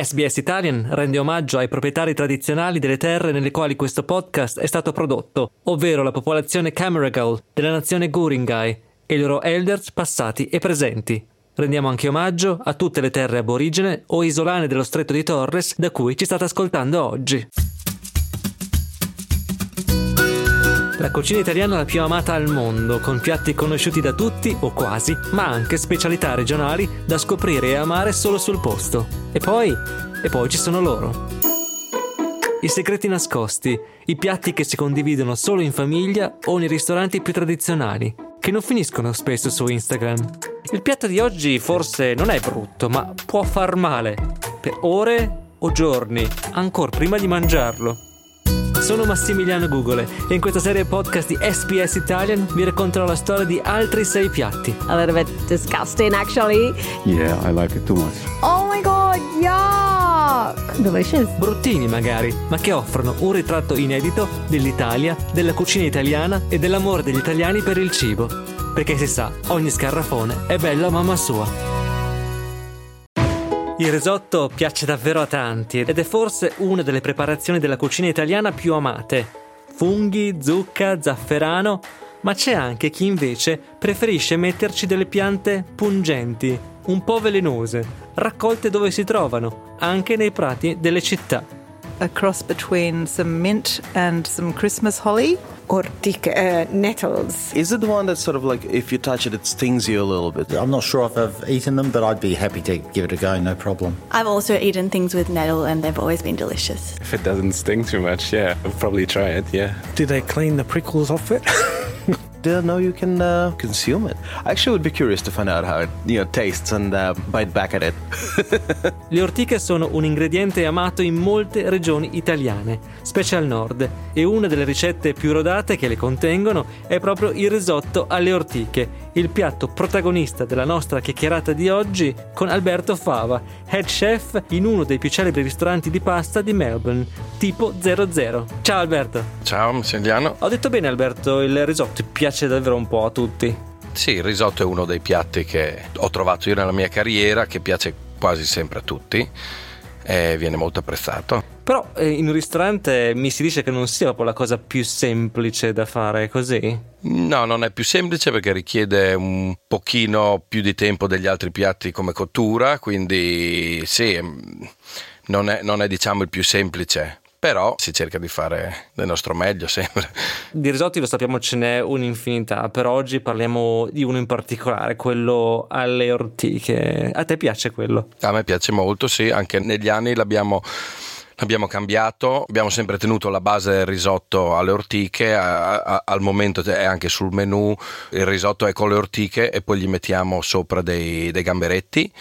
SBS Italian rende omaggio ai proprietari tradizionali delle terre nelle quali questo podcast è stato prodotto, ovvero la popolazione Camaragal della nazione Guringai e i loro elders passati e presenti. Rendiamo anche omaggio a tutte le terre aborigene o isolane dello Stretto di Torres da cui ci state ascoltando oggi. La cucina italiana è la più amata al mondo, con piatti conosciuti da tutti, o quasi, ma anche specialità regionali da scoprire e amare solo sul posto. E poi ci sono loro. I segreti nascosti, i piatti che si condividono solo in famiglia o nei ristoranti più tradizionali, che non finiscono spesso su Instagram. Il piatto di oggi forse non è brutto, ma può far male, per ore o giorni, ancor prima di mangiarlo. Sono Massimiliano Gugole e in questa serie podcast di SBS Italian vi racconterò la storia di altri 6 piatti. A little bit disgusting, actually. Yeah, I like it too much. Oh my god, yuck! Delicious. Bruttini magari, ma che offrono un ritratto inedito dell'Italia, della cucina italiana e dell'amore degli italiani per il cibo. Perché si sa, ogni scarrafone è bello a mamma sua. Il risotto piace davvero a tanti ed è forse una delle preparazioni della cucina italiana più amate. Funghi, zucca, zafferano, ma c'è anche chi invece preferisce metterci delle piante pungenti, un po' velenose, raccolte dove si trovano, anche nei prati delle città. A cross between some mint and some Christmas holly. Nettles. Is it the one that's sort of like, if you touch it, it stings you a little bit? I'm not sure if I've eaten them, but I'd be happy to give it a go, no problem. I've also eaten things with nettle and they've always been delicious. If it doesn't sting too much, yeah, I'll probably try it, yeah. Do they clean the prickles off it? Didn't know you can consume it. I actually would be curious to find out how it tastes and bite back at it. Le ortiche sono un ingrediente amato in molte regioni italiane, specie al nord, e una delle ricette più rodate che le contengono è proprio il risotto alle ortiche, il piatto protagonista della nostra chiacchierata di oggi con Alberto Fava, head chef in uno dei più celebri ristoranti di pasta di Melbourne, Tipo 00. Ciao Alberto. Ciao Massimiliano. Ho detto bene Alberto, il risotto piace davvero un po' a tutti. Sì, il risotto è uno dei piatti che ho trovato io nella mia carriera, che piace quasi sempre a tutti e viene molto apprezzato. Però in un ristorante mi si dice che non sia proprio la cosa più semplice da fare, così? No, non è più semplice perché richiede un pochino più di tempo degli altri piatti come cottura, quindi sì, non è diciamo il più semplice. Però si cerca di fare del nostro meglio sempre. Di risotti lo sappiamo ce n'è un'infinità, però oggi parliamo di uno in particolare, quello alle ortiche. A te piace quello? A me piace molto, sì, anche negli anni l'abbiamo cambiato, abbiamo sempre tenuto la base del risotto alle ortiche, al momento è anche sul menù, il risotto è con le ortiche e poi gli mettiamo sopra dei gamberetti.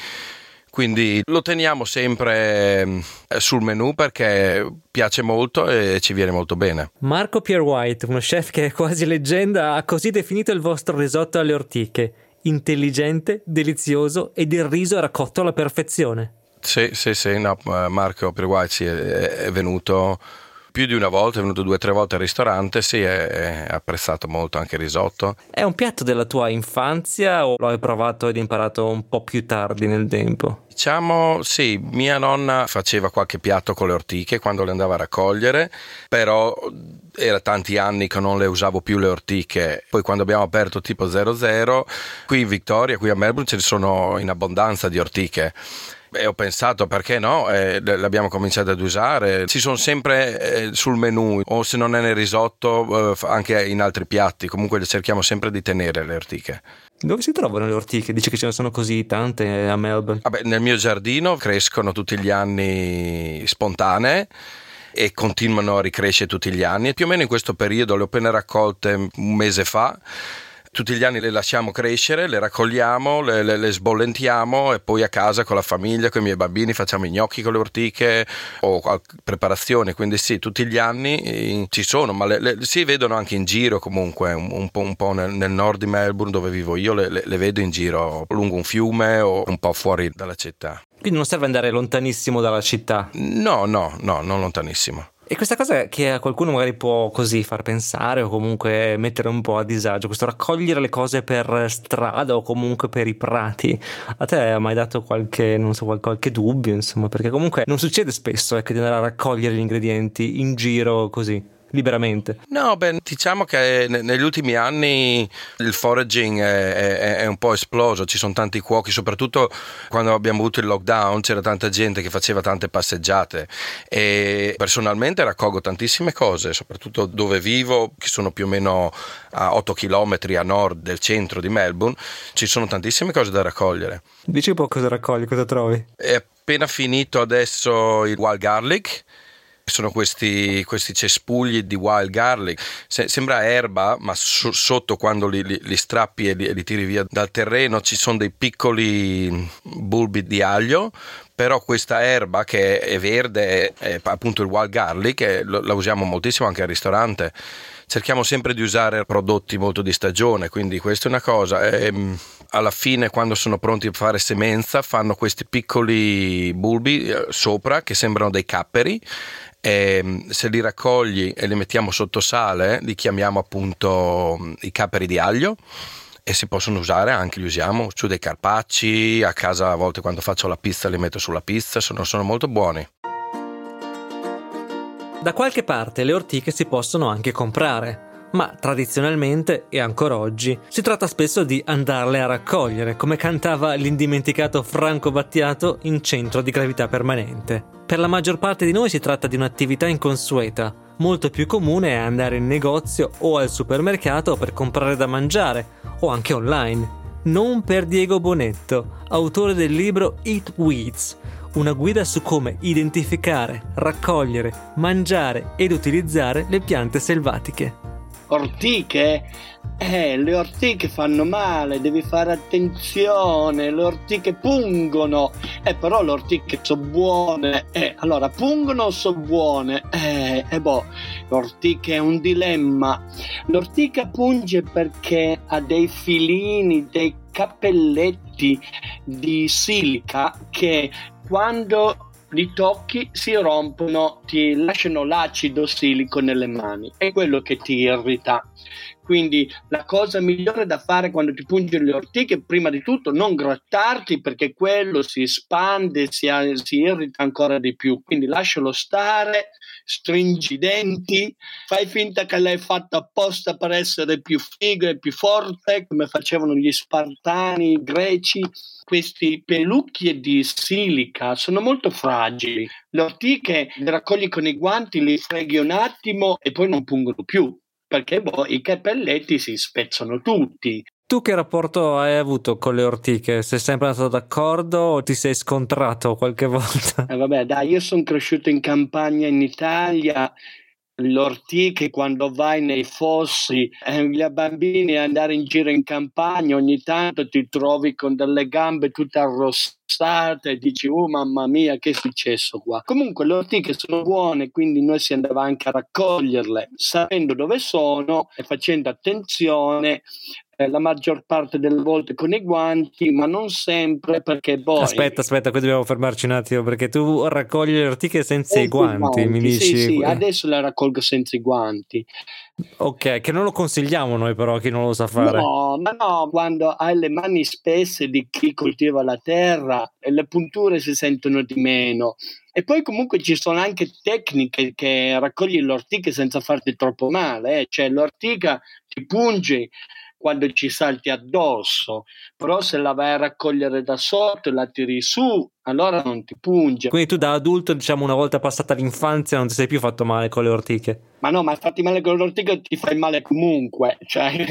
Quindi lo teniamo sempre sul menù perché piace molto e ci viene molto bene. Marco Pierre White, uno chef che è quasi leggenda, ha così definito il vostro risotto alle ortiche: intelligente, delizioso ed il riso era cotto alla perfezione. Sì, no, Marco Pierre White sì, è venuto più di una volta, è venuto 2 o 3 volte al ristorante, sì, è apprezzato molto anche il risotto. È un piatto della tua infanzia o lo hai provato ed imparato un po' più tardi nel tempo? Diciamo sì, mia nonna faceva qualche piatto con le ortiche quando le andava a raccogliere, però era tanti anni che non le usavo più le ortiche. Poi quando abbiamo aperto Tipo 00, qui in Victoria, qui a Melbourne, ce ne sono in abbondanza di ortiche. E ho pensato perché no, l'abbiamo cominciato ad usare, ci sono sempre sul menù o se non è nel risotto anche in altri piatti, comunque cerchiamo sempre di tenere le ortiche. Dove si trovano le ortiche? Dici che ce ne sono così tante a Melbourne? Vabbè, nel mio giardino crescono tutti gli anni spontanee e continuano a ricrescere tutti gli anni, e più o meno in questo periodo le ho appena raccolte un mese fa. Tutti gli anni le lasciamo crescere, le raccogliamo, le sbollentiamo e poi a casa con la famiglia, con i miei bambini facciamo i gnocchi con le ortiche o preparazioni, quindi sì, tutti gli anni ci sono, ma si vedono anche in giro comunque, un po' nel nord di Melbourne dove vivo io, le vedo in giro lungo un fiume o un po' fuori dalla città. Quindi non serve andare lontanissimo dalla città? No, non lontanissimo. E questa cosa che a qualcuno magari può così far pensare o comunque mettere un po' a disagio, questo raccogliere le cose per strada o comunque per i prati, a te ha mai dato qualche, non so, qualche dubbio, insomma, perché comunque non succede spesso di andare a raccogliere gli ingredienti in giro così liberamente? No, beh, diciamo che negli ultimi anni il foraging è un po' esploso, ci sono tanti cuochi, soprattutto quando abbiamo avuto il lockdown c'era tanta gente che faceva tante passeggiate, e personalmente raccolgo tantissime cose, soprattutto dove vivo, che sono più o meno a 8 km a nord del centro di Melbourne, ci sono tantissime cose da raccogliere. Dici un po' cosa raccogli, cosa trovi? È appena finito adesso il wild garlic. Sono questi cespugli di wild garlic, sembra erba, ma sotto quando li strappi e li tiri via dal terreno ci sono dei piccoli bulbi di aglio, però questa erba che è verde è appunto il wild garlic, e la usiamo moltissimo anche al ristorante. Cerchiamo sempre di usare prodotti molto di stagione, quindi questa è una cosa. Alla fine, quando sono pronti a fare semenza, fanno questi piccoli bulbi sopra che sembrano dei capperi, e se li raccogli e li mettiamo sotto sale li chiamiamo appunto i capperi di aglio, e si possono usare anche, li usiamo su dei carpacci, a casa a volte quando faccio la pizza li metto sulla pizza, sono molto buoni. Da qualche parte le ortiche si possono anche comprare, ma tradizionalmente e ancora oggi si tratta spesso di andarle a raccogliere, come cantava l'indimenticato Franco Battiato in Centro di Gravità Permanente. Per la maggior parte di noi si tratta di un'attività inconsueta, molto più comune è andare in negozio o al supermercato per comprare da mangiare, o anche online. Non per Diego Bonetto, autore del libro Eat Weeds, una guida su come identificare, raccogliere, mangiare ed utilizzare le piante selvatiche. Ortiche? Le ortiche fanno male, devi fare attenzione, le ortiche pungono, però le ortiche sono buone, allora pungono o sono buone? L'ortica è un dilemma. L'ortica punge perché ha dei filini, dei cappelletti di silica che quando li tocchi si rompono, ti lasciano l'acido silico nelle mani, è quello che ti irrita. Quindi la cosa migliore da fare quando ti pungi le ortiche, prima di tutto non grattarti, perché quello si espande, si irrita ancora di più, quindi lascialo stare, stringi i denti, fai finta che l'hai fatta apposta per essere più figo e più forte, come facevano gli spartani, i greci. Queste pelucchie di silica sono molto fragili, le ortiche le raccogli con i guanti, li freghi un attimo e poi non pungono più, perché i capelletti si spezzano tutti. Tu che rapporto hai avuto con le ortiche? Sei sempre andato d'accordo o ti sei scontrato qualche volta? Io sono cresciuto in campagna in Italia. Le ortiche, quando vai nei fossi, gli bambini andare in giro in campagna, ogni tanto ti trovi con delle gambe tutte arrossate e dici oh mamma mia, che è successo qua. Comunque le ortiche sono buone, quindi noi si andava anche a raccoglierle sapendo dove sono e facendo attenzione, la maggior parte delle volte con i guanti, ma non sempre, perché poi... Aspetta, qui dobbiamo fermarci un attimo, perché tu raccogli le ortiche senza i guanti, mi dici? Sì, adesso le raccolgo senza i guanti. Ok, che non lo consigliamo noi però, chi non lo sa fare. No, quando hai le mani spesse di chi coltiva la terra, le punture si sentono di meno. E poi comunque ci sono anche tecniche che raccogli le ortiche senza farti troppo male, cioè l'ortica ti punge quando ci salti addosso, però se la vai a raccogliere da sotto e la tiri su, allora non ti punge. Quindi tu da adulto, diciamo, una volta passata l'infanzia non ti sei più fatto male con le ortiche? Ma no, ma fatti male con le ortiche ti fai male comunque, cioè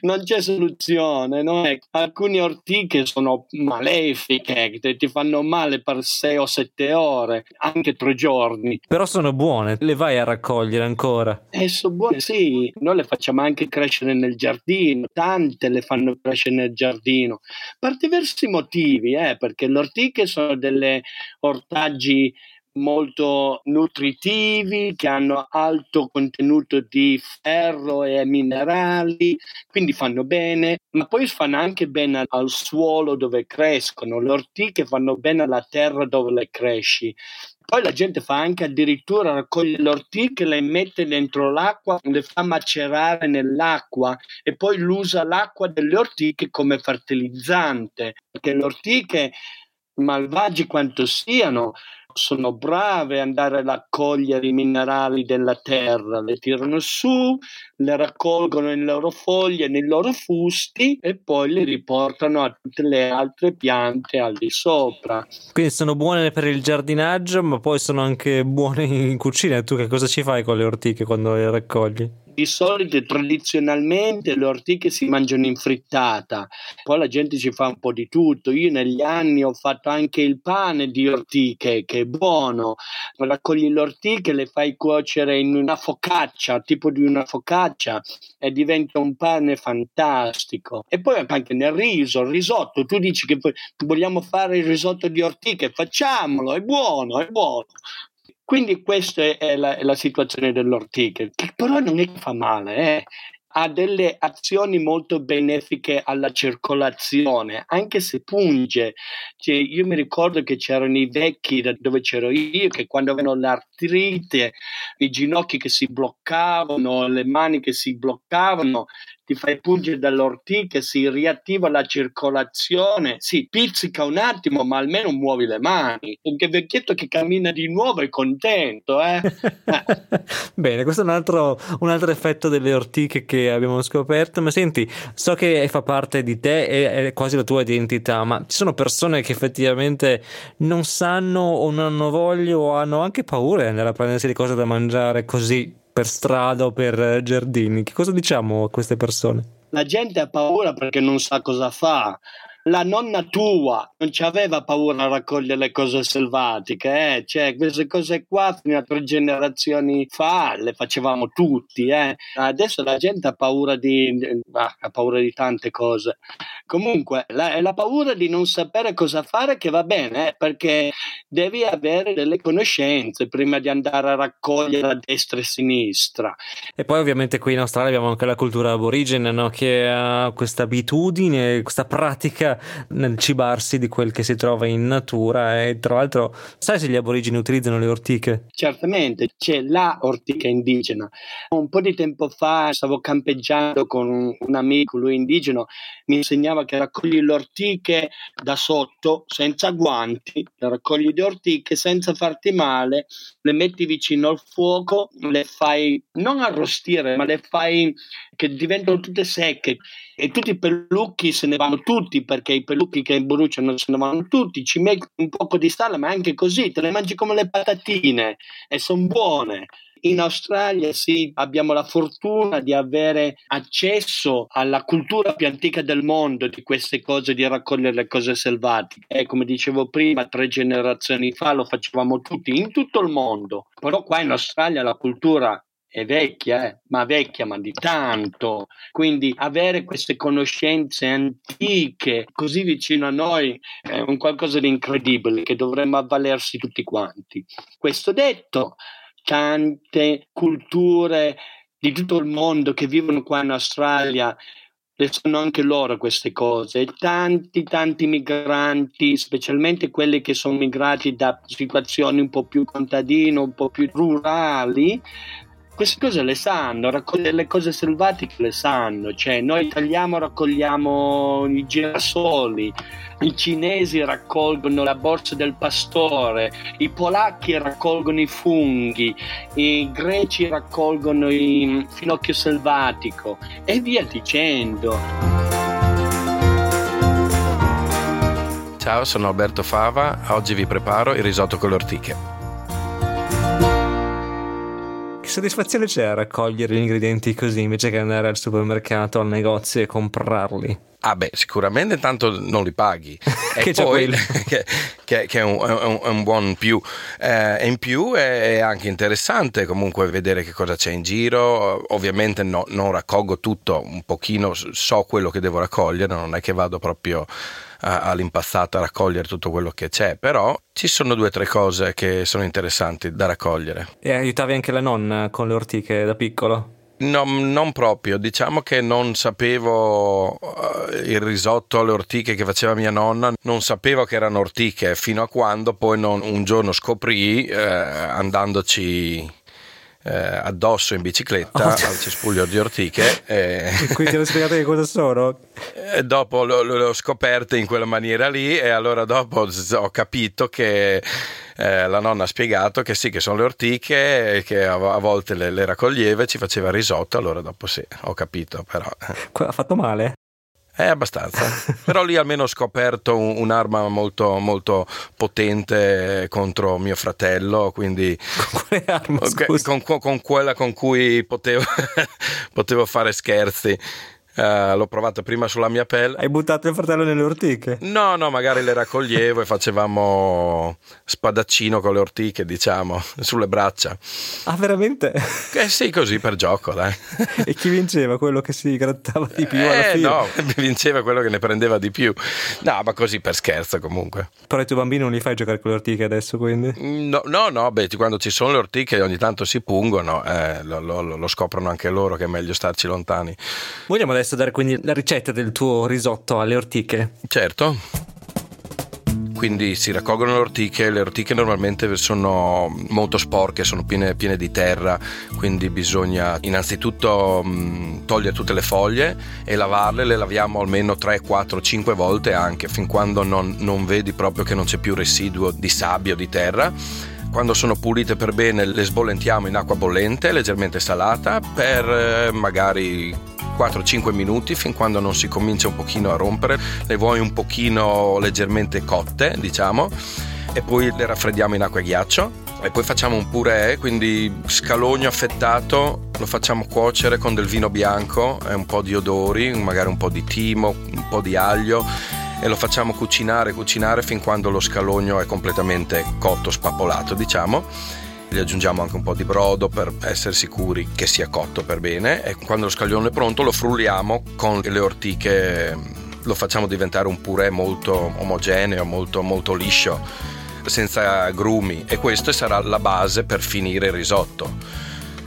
non c'è soluzione, no? Alcune ortiche sono malefiche, ti fanno male per 6 o 7 ore, anche 3 giorni. Però sono buone, le vai a raccogliere ancora? Sono buone, sì, noi le facciamo anche crescere nel giardino, tante le fanno crescere nel giardino, per diversi motivi, perché l'ortica sono delle ortaggi molto nutritivi che hanno alto contenuto di ferro e minerali, quindi fanno bene, ma poi fanno anche bene al suolo dove crescono. Le ortiche fanno bene alla terra dove le cresci. Poi la gente fa anche addirittura raccoglie l'orticola e mette dentro l'acqua, le fa macerare nell'acqua e poi l'usa l'acqua delle ortiche come fertilizzante, perché le ortiche, malvagi quanto siano, sono brave ad andare a raccogliere i minerali della terra, le tirano su, le raccolgono nelle loro foglie, nei loro fusti e poi le riportano a tutte le altre piante al di sopra. Quindi sono buone per il giardinaggio, ma poi sono anche buone in cucina. Tu che cosa ci fai con le ortiche quando le raccogli? Di solito, tradizionalmente, le ortiche si mangiano in frittata, poi la gente ci fa un po' di tutto. Io negli anni ho fatto anche il pane di ortiche, che è buono. Raccogli le ortiche, le fai cuocere in una focaccia, tipo di una focaccia, e diventa un pane fantastico. E poi anche nel riso, il risotto. Tu dici che vogliamo fare il risotto di ortiche, facciamolo, è buono, è buono. Quindi questa è la situazione dell'ortica, che però non è che fa male, ha delle azioni molto benefiche alla circolazione, anche se punge. Cioè, io mi ricordo che c'erano i vecchi, da dove c'ero io, che quando avevano l'artrite, i ginocchi che si bloccavano, le mani che si bloccavano, ti fai pungere dall'ortica, si riattiva la circolazione, si pizzica un attimo, ma almeno muovi le mani. Perché il vecchietto che cammina di nuovo è contento, Bene, questo è un altro effetto delle ortiche che abbiamo scoperto. Ma senti, so che fa parte di te, è quasi la tua identità, ma ci sono persone che effettivamente non sanno o non hanno voglia o hanno anche paura di andare a prendersi le cose da mangiare così, per strada o per giardini. Che cosa diciamo a queste persone? La gente ha paura perché non sa cosa fa. La nonna tua non ci aveva paura a raccogliere le cose selvatiche, cioè queste cose qua fino a 3 generazioni fa le facevamo tutti, adesso la gente ha paura di tante cose. Comunque la paura di non sapere cosa fare, che va bene, perché devi avere delle conoscenze prima di andare a raccogliere a destra e a sinistra. E poi ovviamente qui in Australia abbiamo anche la cultura aborigena, che ha questa abitudine, questa pratica nel cibarsi di quel che si trova in natura. E tra l'altro, sai se gli aborigeni utilizzano le ortiche? Certamente, c'è la ortica indigena. Un po' di tempo fa stavo campeggiando con un amico, lui indigeno, mi insegnava che raccogli le ortiche da sotto senza guanti, raccogli le ortiche senza farti male, le metti vicino al fuoco, le fai non arrostire, ma le fai che diventano tutte secche e tutti i pelucchi se ne vanno tutti, perché i pelucchi che bruciano se ne vanno tutti. Ci metti un poco di sale, ma anche così te le mangi come le patatine e sono buone. In Australia sì, abbiamo la fortuna di avere accesso alla cultura più antica del mondo di queste cose, di raccogliere le cose selvatiche. E come dicevo prima, 3 generazioni fa lo facevamo tutti, in tutto il mondo. Però qua in Australia la cultura è vecchia, ma di tanto. Quindi avere queste conoscenze antiche così vicino a noi è un qualcosa di incredibile che dovremmo avvalersi tutti quanti. Questo detto, tante culture di tutto il mondo che vivono qua in Australia le sanno anche loro queste cose. Tanti migranti, specialmente quelli che sono migrati da situazioni un po' più contadine, un po' più rurali, queste cose le sanno, raccogliere le cose selvatiche le sanno. Cioè, noi tagliamo, raccogliamo i girasoli, i cinesi raccolgono la borsa del pastore, i polacchi raccolgono i funghi, i greci raccolgono il finocchio selvatico e via dicendo. Ciao, sono Alberto Fava, oggi vi preparo il risotto con le ortiche. Soddisfazione c'è a raccogliere gli ingredienti così invece che andare al supermercato, al negozio e comprarli? Ah beh, sicuramente tanto non li paghi e poi che è un buon più, e in più è anche interessante comunque vedere che cosa c'è in giro. Ovviamente non raccolgo tutto, un pochino so quello che devo raccogliere, non è che vado proprio all'impazzata a raccogliere tutto quello che c'è, però ci sono 2 o 3 cose che sono interessanti da raccogliere. E aiutavi anche la nonna con le ortiche da piccolo? No, non proprio, diciamo che non sapevo il risotto alle ortiche che faceva mia nonna, non sapevo che erano ortiche fino a quando poi un giorno scoprì andandoci addosso in bicicletta al cespuglio di ortiche e quindi ti hanno spiegato che cosa sono? E dopo l'ho scoperto in quella maniera lì e allora dopo ho capito che la nonna ha spiegato che sì, che sono le ortiche, che a volte le raccoglieva e ci faceva risotto. Allora dopo sì, ho capito, però ha fatto male? Abbastanza, però lì almeno ho scoperto un'arma molto molto potente contro mio fratello, quindi con quale arma? Con quella con cui potevo fare scherzi. L'ho provata prima sulla mia pelle. Hai buttato il fratello nelle ortiche? No, magari le raccoglievo e facevamo spadaccino con le ortiche, diciamo, sulle braccia. Ah, veramente? Sì, così per gioco, dai. E chi vinceva? Quello che si grattava di più alla fine? No, vinceva quello che ne prendeva di più. No, ma così per scherzo comunque. Però i tuoi bambini non li fai giocare con le ortiche adesso, quindi? No, quando ci sono le ortiche ogni tanto si pungono, lo scoprono anche loro che è meglio starci lontani. Vogliamo adesso dare quindi la ricetta del tuo risotto alle ortiche? Certo. Quindi si raccolgono le ortiche normalmente sono molto sporche, sono piene di terra, quindi bisogna innanzitutto togliere tutte le foglie e lavarle, le laviamo almeno 3, 4, 5 volte anche, fin quando non vedi proprio che non c'è più residuo di sabbia o di terra. Quando sono pulite per bene le sbollentiamo in acqua bollente, leggermente salata, per magari 4-5 minuti, fin quando non si comincia un pochino a rompere. Le vuoi un pochino leggermente cotte, diciamo, e poi le raffreddiamo in acqua e ghiaccio. E poi facciamo un purè, quindi scalogno affettato, lo facciamo cuocere con del vino bianco e un po' di odori, magari un po' di timo, un po' di aglio, e lo facciamo cucinare fin quando lo scalogno è completamente cotto, spapolato, diciamo. Gli aggiungiamo anche un po' di brodo per essere sicuri che sia cotto per bene, e quando lo scalogno è pronto lo frulliamo con le ortiche, lo facciamo diventare un purè molto omogeneo, molto molto liscio, senza agrumi, e questa sarà la base per finire il risotto.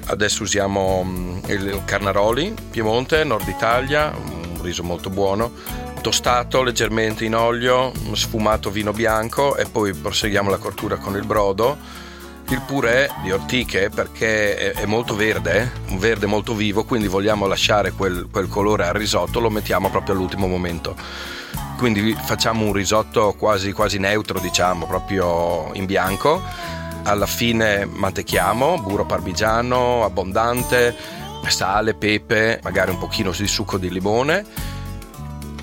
Adesso usiamo il Carnaroli, Piemonte, Nord Italia, un riso molto buono, tostato leggermente in olio, sfumato vino bianco, e poi proseguiamo la cottura con il brodo. Il purè di ortiche, perché è molto verde, un verde molto vivo, quindi vogliamo lasciare quel colore al risotto, lo mettiamo proprio all'ultimo momento. Quindi facciamo un risotto quasi, quasi neutro, diciamo, proprio in bianco. Alla fine mantechiamo, burro parmigiano abbondante, sale, pepe, magari un pochino di succo di limone.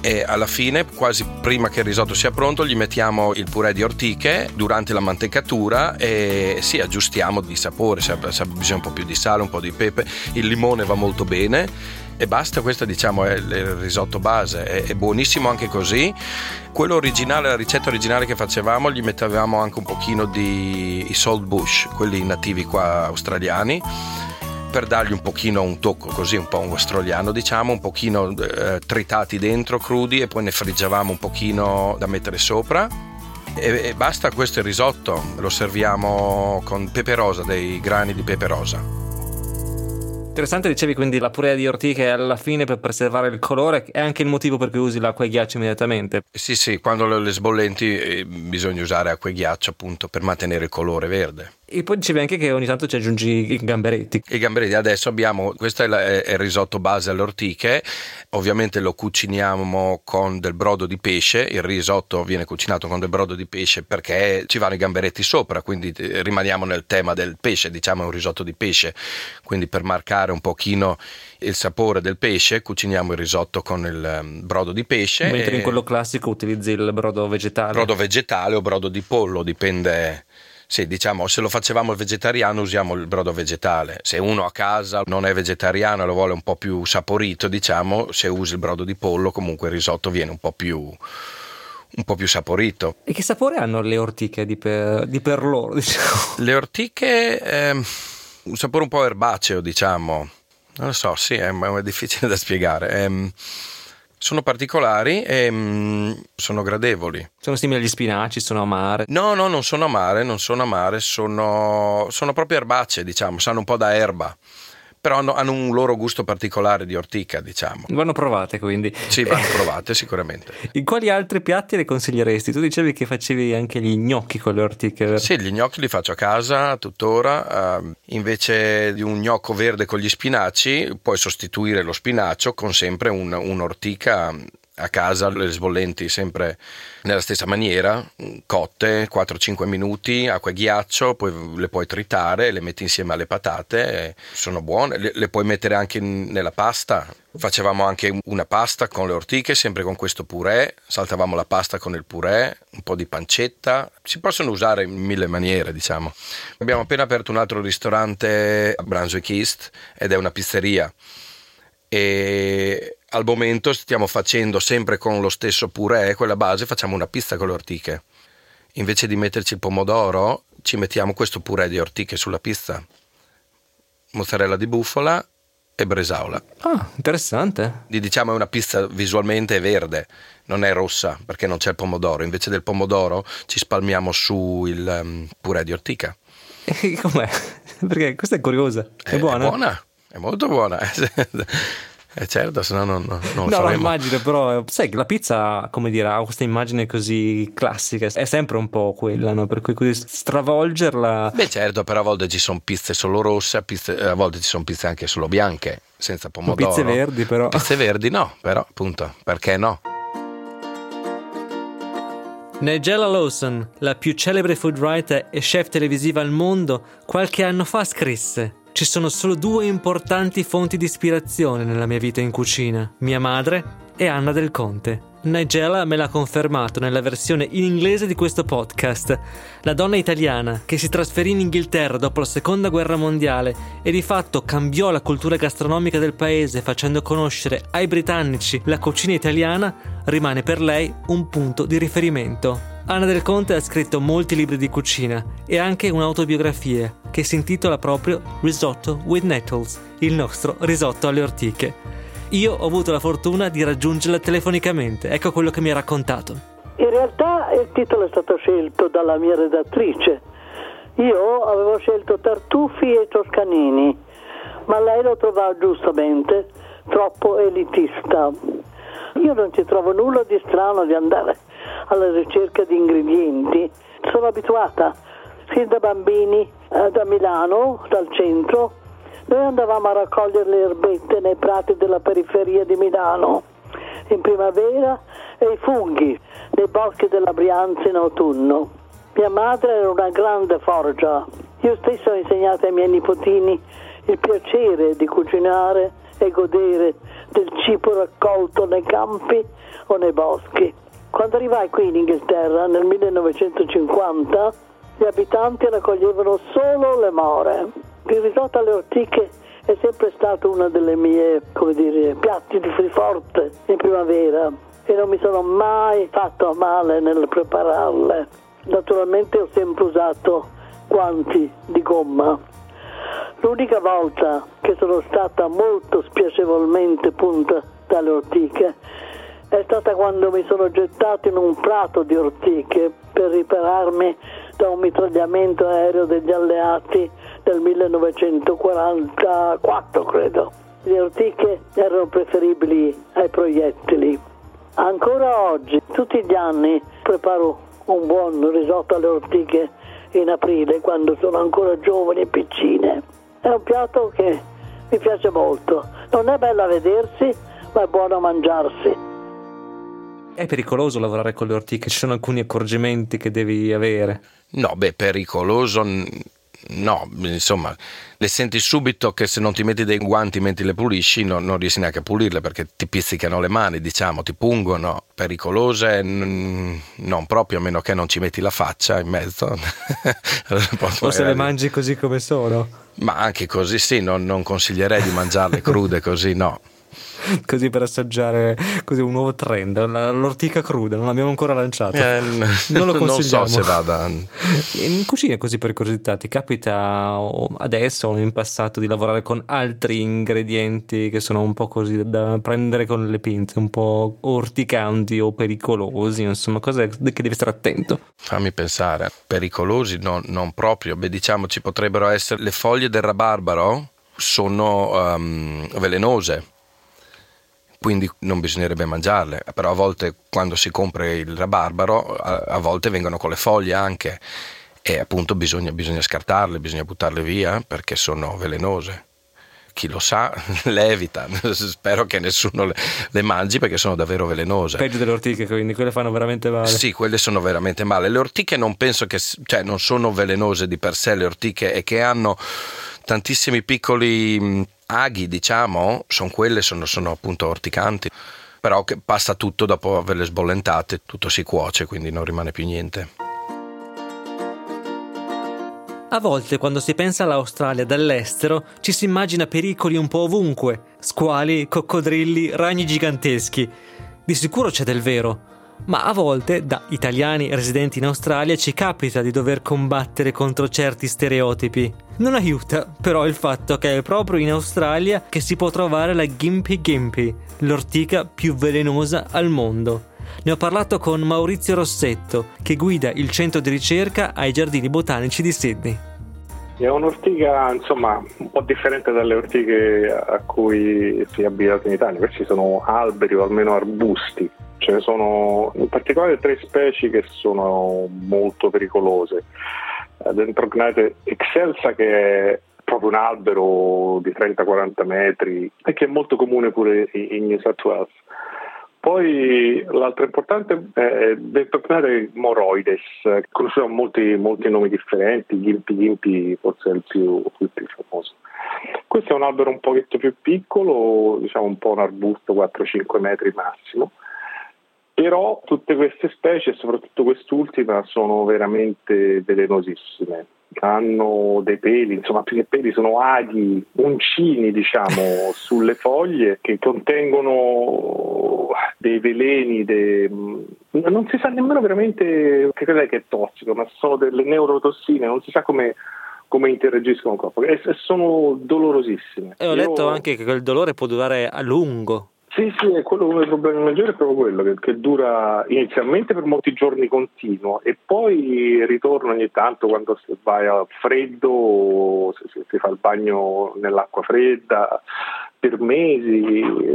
E alla fine, quasi prima che il risotto sia pronto, gli mettiamo il purè di ortiche durante la mantecatura e sì, aggiustiamo di sapore, se ha bisogno un po' più di sale, un po' di pepe, il limone va molto bene e basta. Questo, diciamo, è il risotto base, è buonissimo anche così. Quello originale, la ricetta originale che facevamo, gli mettevamo anche un pochino di saltbush, quelli nativi qua australiani, per dargli un pochino un tocco così, un po' un australiano, diciamo, un pochino tritati dentro, crudi, e poi ne friggevamo un pochino da mettere sopra e basta. Questo è il risotto, lo serviamo con pepe rosa, dei grani di pepe rosa. Interessante, dicevi, quindi la purea di ortiche alla fine per preservare il colore è anche il motivo per cui usi l'acqua e ghiaccio immediatamente. Sì, quando le sbollenti bisogna usare acqua e ghiaccio appunto per mantenere il colore verde. E poi dicevi anche che ogni tanto ci aggiungi i gamberetti. Adesso abbiamo, questo è il risotto base alle ortiche, ovviamente lo cuciniamo con del brodo di pesce, il risotto viene cucinato con del brodo di pesce perché ci vanno i gamberetti sopra, quindi rimaniamo nel tema del pesce, diciamo è un risotto di pesce, quindi per marcare un pochino il sapore del pesce cuciniamo il risotto con il brodo di pesce, mentre in quello classico utilizzi il brodo vegetale o brodo di pollo, dipende. Sì, diciamo, se lo facevamo vegetariano usiamo il brodo vegetale, se uno a casa non è vegetariano e lo vuole un po' più saporito, diciamo, se usi il brodo di pollo comunque il risotto viene un po' più saporito. E che sapore hanno le ortiche di per loro, diciamo? Le ortiche un sapore un po' erbaceo, diciamo, non lo so, sì, è difficile da spiegare, sono particolari e sono gradevoli. Sono simili agli spinaci, sono amare? No, non sono amare, sono proprio erbacee, diciamo, sanno un po' da erba, però hanno un loro gusto particolare di ortica, diciamo. Vanno provate, quindi. Sì, vanno provate sicuramente. In quali altri piatti le consiglieresti? Tu dicevi che facevi anche gli gnocchi con le ortiche, vero? Sì, gli gnocchi li faccio a casa tuttora. Invece di un gnocco verde con gli spinaci, puoi sostituire lo spinaccio con sempre un'ortica a casa, le sbollenti sempre nella stessa maniera, cotte 4-5 minuti, acqua e ghiaccio, poi le puoi tritare, le metti insieme alle patate, sono buone, le puoi mettere anche nella pasta. Facevamo anche una pasta con le ortiche, sempre con questo purè, saltavamo la pasta con il purè, un po' di pancetta, si possono usare in mille maniere, diciamo. Abbiamo appena aperto un altro ristorante a Brunswick East ed è una pizzeria e al momento stiamo facendo sempre con lo stesso purè, quella base, facciamo una pizza con le ortiche. Invece di metterci il pomodoro, ci mettiamo questo purè di ortiche sulla pizza. Mozzarella di bufala e bresaola. Ah, interessante. Diciamo è una pizza visualmente verde, non è rossa perché non c'è il pomodoro. Invece del pomodoro ci spalmiamo su il purè di ortica. E com'è? Perché questa è curiosa. È buona? È buona, è molto buona. Certo, se no non lo faremo. No, l'immagine però, sai che la pizza, come dire, ha questa immagine così classica, è sempre un po' quella, no? Per cui stravolgerla... Beh certo, però a volte ci sono pizze solo rosse, a volte ci sono pizze anche solo bianche, senza pomodoro. Pizze verdi però. Pizze verdi no, però appunto, perché no? Nigella Lawson, la più celebre food writer e chef televisiva al mondo, qualche anno fa scrisse: ci sono solo due importanti fonti di ispirazione nella mia vita in cucina, mia madre e Anna Del Conte. Nigella me l'ha confermato nella versione in inglese di questo podcast. La donna italiana che si trasferì in Inghilterra dopo la Seconda Guerra Mondiale e di fatto cambiò la cultura gastronomica del paese facendo conoscere ai britannici la cucina italiana, rimane per lei un punto di riferimento. Anna Del Conte ha scritto molti libri di cucina e anche un'autobiografia che si intitola proprio Risotto with Nettles, il nostro risotto alle ortiche. Io ho avuto la fortuna di raggiungerla telefonicamente, ecco quello che mi ha raccontato. In realtà il titolo è stato scelto dalla mia redattrice. Io avevo scelto tartufi e toscanini, ma lei lo trovava giustamente troppo elitista. Io non ci trovo nulla di strano di andare alla ricerca di ingredienti, sono abituata sin da bambini da Milano, dal centro. Noi andavamo a raccogliere le erbette nei prati della periferia di Milano in primavera e i funghi nei boschi della Brianza in autunno. Mia madre era una grande forgia. Io stesso ho insegnato ai miei nipotini il piacere di cucinare e godere del cibo raccolto nei campi o nei boschi. Quando arrivai qui in Inghilterra nel 1950, gli abitanti raccoglievano solo le more. Il risotto alle ortiche è sempre stato uno delle mie, piatti di forte in primavera e non mi sono mai fatto male nel prepararle. Naturalmente ho sempre usato guanti di gomma. L'unica volta che sono stata molto spiacevolmente punta dalle ortiche è stata quando mi sono gettato in un prato di ortiche per ripararmi da un mitragliamento aereo degli alleati del 1944, credo. Le ortiche erano preferibili ai proiettili. Ancora oggi, tutti gli anni, preparo un buon risotto alle ortiche in aprile, quando sono ancora giovani e piccine. È un piatto che mi piace molto. Non è bello a vedersi, ma è buono a mangiarsi. È pericoloso lavorare con le ortiche? Ci sono alcuni accorgimenti che devi avere? No, pericoloso no, insomma, le senti subito che se non ti metti dei guanti mentre le pulisci non riesci neanche a pulirle perché ti pizzicano le mani, diciamo, ti pungono. Pericolose non proprio, a meno che non ci metti la faccia in mezzo. O se le mangi così come sono? Ma anche così sì, non consiglierei di mangiarle crude così, no. Così per assaggiare così un nuovo trend, l'ortica cruda, non l'abbiamo ancora lanciata. Non lo consigliamo. Non so se vada. In cucina, così per curiosità, ti capita adesso o in passato di lavorare con altri ingredienti che sono un po' così da prendere con le pinze, un po' orticanti o pericolosi, insomma, cose che devi stare attento? Fammi pensare, pericolosi non proprio. Diciamo ci potrebbero essere le foglie del rabarbaro. sono velenose, quindi non bisognerebbe mangiarle, però a volte quando si compra il rabarbaro a volte vengono con le foglie anche, e appunto bisogna scartarle, bisogna buttarle via perché sono velenose. Chi lo sa le evita, spero che nessuno le mangi perché sono davvero velenose. Peggio delle ortiche, quindi quelle fanno veramente male. Sì, quelle sono veramente male. Le ortiche non penso che, cioè non sono velenose di per sé le ortiche, e che hanno tantissimi piccoli aghi, diciamo, sono appunto orticanti, però che passa tutto dopo averle sbollentate, tutto si cuoce, quindi non rimane più niente. A volte, quando si pensa all'Australia dall'estero, ci si immagina pericoli un po' ovunque: squali, coccodrilli, ragni giganteschi. Di sicuro c'è del vero, ma a volte, da italiani residenti in Australia, ci capita di dover combattere contro certi stereotipi. Non aiuta, però, il fatto che è proprio in Australia che si può trovare la Gimpy Gimpy, l'ortica più velenosa al mondo. Ne ho parlato con Maurizio Rossetto, che guida il centro di ricerca ai giardini botanici di Sydney. È un'ortica, insomma, un po' differente dalle ortiche a cui si è abituati in Italia. Questi sono alberi o almeno arbusti. Ce ne sono in particolare 3 specie che sono molto pericolose. Dentrognate Excelsa, che è proprio un albero di 30-40 metri e che è molto comune pure in New South Wales. Poi l'altro importante è Dentrognate Moroides, conosciamo molti nomi differenti, Gimpy Gimpy forse è il più famoso. Questo è un albero un pochetto più piccolo, diciamo un po' un arbusto, 4-5 metri massimo, però tutte queste specie, soprattutto quest'ultima, sono veramente velenosissime. Hanno dei peli, insomma più che peli sono aghi, uncini diciamo sulle foglie, che contengono dei veleni, non si sa nemmeno veramente che cos'è che è tossico, ma sono delle neurotossine, non si sa come interagiscono col corpo, e sono dolorosissime. E ho letto anche che quel dolore può durare a lungo. Sì, è quello, uno dei problemi maggiori è proprio quello, che dura inizialmente per molti giorni continuo e poi ritorna ogni tanto quando vai al freddo, si fa il bagno nell'acqua fredda per mesi,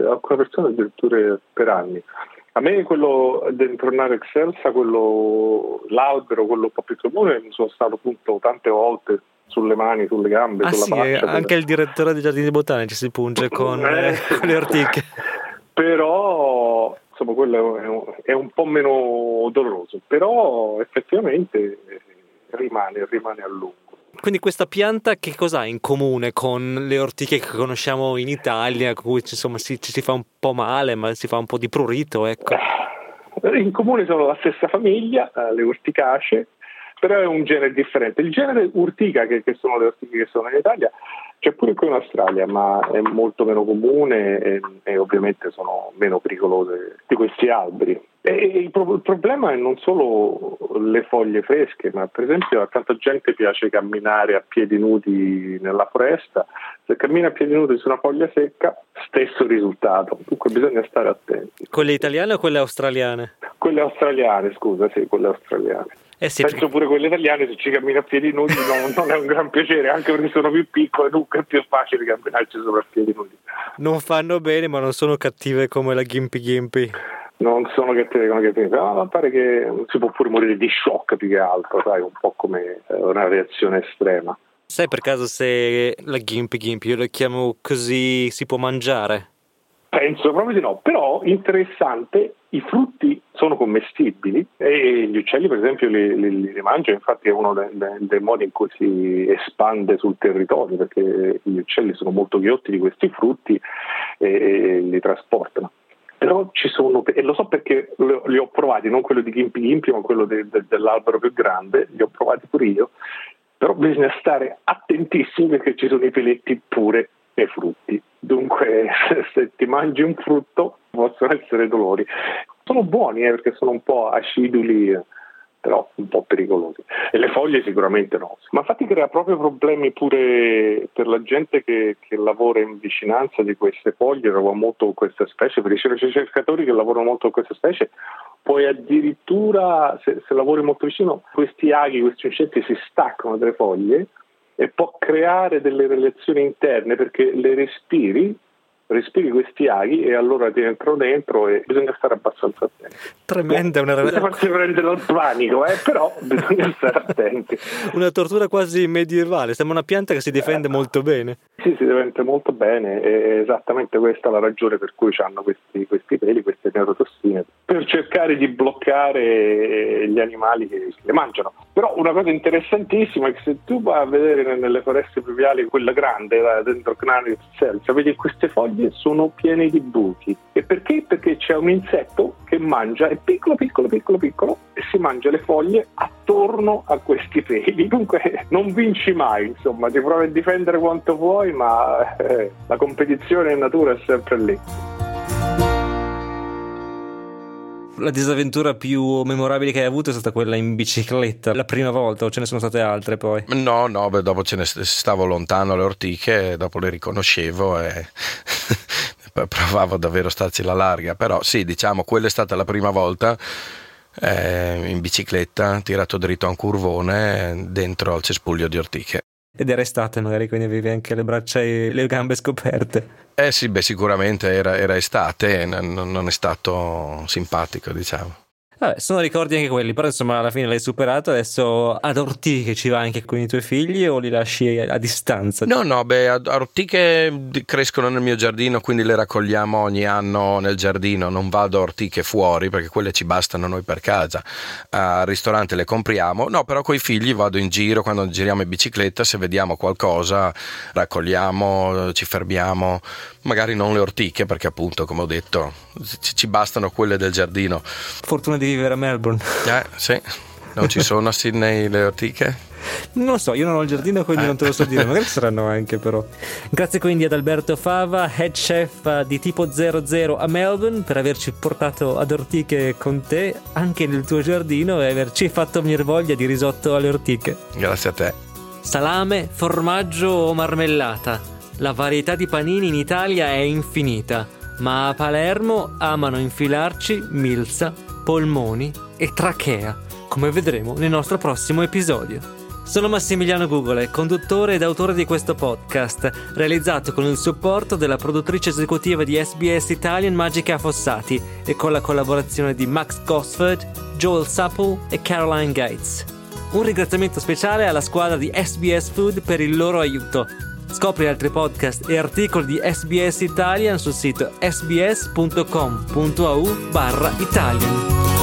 alcune persone addirittura per anni. A me quello del tornare Excelsa, l'albero, quello un po' più comune, sono stato appunto tante volte sulle mani, sulle gambe, sulla faccia. Anche il direttore dei giardini botanici si punge con le ortiche. Però insomma quello è un po' meno doloroso, però effettivamente rimane a lungo. Quindi questa pianta che cos'ha in comune con le ortiche che conosciamo in Italia, con cui insomma si fa un po' male, ma si fa un po' di prurito, ecco? In comune sono la stessa famiglia, le orticacee, però è un genere differente. Il genere urtica, che sono le ortiche che sono in Italia, c'è pure qui in Australia, ma è molto meno comune e ovviamente sono meno pericolose di questi alberi. E il problema è non solo le foglie fresche, ma per esempio a tanta gente piace camminare a piedi nudi nella foresta. Se cammina a piedi nudi su una foglia secca, stesso risultato. Dunque bisogna stare attenti. Quelle italiane o quelle australiane? Quelle australiane, scusa, sì, quelle australiane. Sì, penso pure quelle italiane, se ci cammina a piedi nudi non è un gran piacere, anche perché sono più piccole, dunque è più facile camminarci sopra a piedi nudi. Non fanno bene, ma non sono cattive come la Gimpy Gimpy. Non sono cattive come la Gimpy Gimpy, ma pare che si può pure morire di shock più che altro, sai, un po' come una reazione estrema. Sai per caso se la Gimpy Gimpy, io la chiamo così, si può mangiare? Penso proprio di no, però interessante, i frutti sono commestibili e gli uccelli per esempio li mangiano, infatti è uno dei modi in cui si espande sul territorio, perché gli uccelli sono molto ghiotti di questi frutti e li trasportano. Però ci sono, e lo so perché li ho provati, non quello di Gimpy Gimpy ma quello dell'albero più grande, li ho provati pure io, però bisogna stare attentissimi perché ci sono i peletti pure nei frutti. Dunque, se ti mangi un frutto possono essere dolori. Sono buoni perché sono un po' aciduli, però un po' pericolosi. E le foglie sicuramente no. Ma infatti crea proprio problemi pure per la gente che lavora in vicinanza di queste foglie, lavora molto con queste specie. Per i ricercatori che lavorano molto con queste specie, poi addirittura se lavori molto vicino, questi aghi, questi insetti si staccano dalle foglie e può creare delle relazioni interne, perché le respiri questi aghi e allora ti entrano dentro e bisogna stare abbastanza attenti. Tremenda una relazione. Bisogna farsi prendere dal panico, però bisogna stare attenti. Una tortura quasi medievale, sembra una pianta che si difende molto bene. Sì, si difende molto bene, è esattamente questa la ragione per cui hanno questi peli, queste neurotossine, per cercare di bloccare gli animali che le mangiano. Però una cosa interessantissima è che se tu vai a vedere nelle foreste pluviali, quella grande, la Dentrognate Excelsa, vedi queste foglie sono piene di buchi. E perché? Perché c'è un insetto che mangia, è piccolo, e si mangia le foglie attorno a questi peli. Dunque non vinci mai, insomma, ti provi a difendere quanto vuoi, ma la competizione in natura è sempre lì. La disavventura più memorabile che hai avuto è stata quella in bicicletta, la prima volta, o ce ne sono state altre poi? No, dopo stavo lontano alle ortiche, dopo le riconoscevo e provavo davvero a starci alla larga, però sì, diciamo, quella è stata la prima volta in bicicletta, tirato dritto a un curvone dentro al cespuglio di ortiche. Ed era estate magari, quindi avevi anche le braccia e le gambe scoperte. Eh sì, beh, sicuramente era estate e non è stato simpatico, diciamo. Vabbè, sono ricordi anche quelli, però insomma alla fine l'hai superato. Adesso ad Ortiche ci va anche con i tuoi figli o li lasci a distanza? No, ad Ortiche crescono nel mio giardino, quindi le raccogliamo ogni anno nel giardino. Non vado a Ortiche fuori perché quelle ci bastano noi per casa, al ristorante le compriamo. No, però coi figli vado in giro, quando giriamo in bicicletta, se vediamo qualcosa raccogliamo, ci fermiamo, magari non le ortiche perché appunto, come ho detto, ci bastano quelle del giardino. Fortuna di vivere a Melbourne. Sì, non ci sono a Sydney le ortiche? Non lo so, io non ho il giardino, quindi non te lo so dire, magari saranno anche, però. Grazie quindi ad Alberto Fava, head chef di Tipo 00 a Melbourne, per averci portato ad ortiche con te, anche nel tuo giardino, e averci fatto venire voglia di risotto alle ortiche. Grazie a te. Salame, formaggio o marmellata? La varietà di panini in Italia è infinita, ma a Palermo amano infilarci milza, polmoni e trachea, come vedremo nel nostro prossimo episodio. Sono Massimiliano Gugole, conduttore ed autore di questo podcast, realizzato con il supporto della produttrice esecutiva di SBS Italian Magica Fossati e con la collaborazione di Max Gosford, Joel Sappel e Caroline Gates. Un ringraziamento speciale alla squadra di SBS Food per il loro aiuto. Scopri altri podcast e articoli di SBS Italian sul sito sbs.com.au/Italian.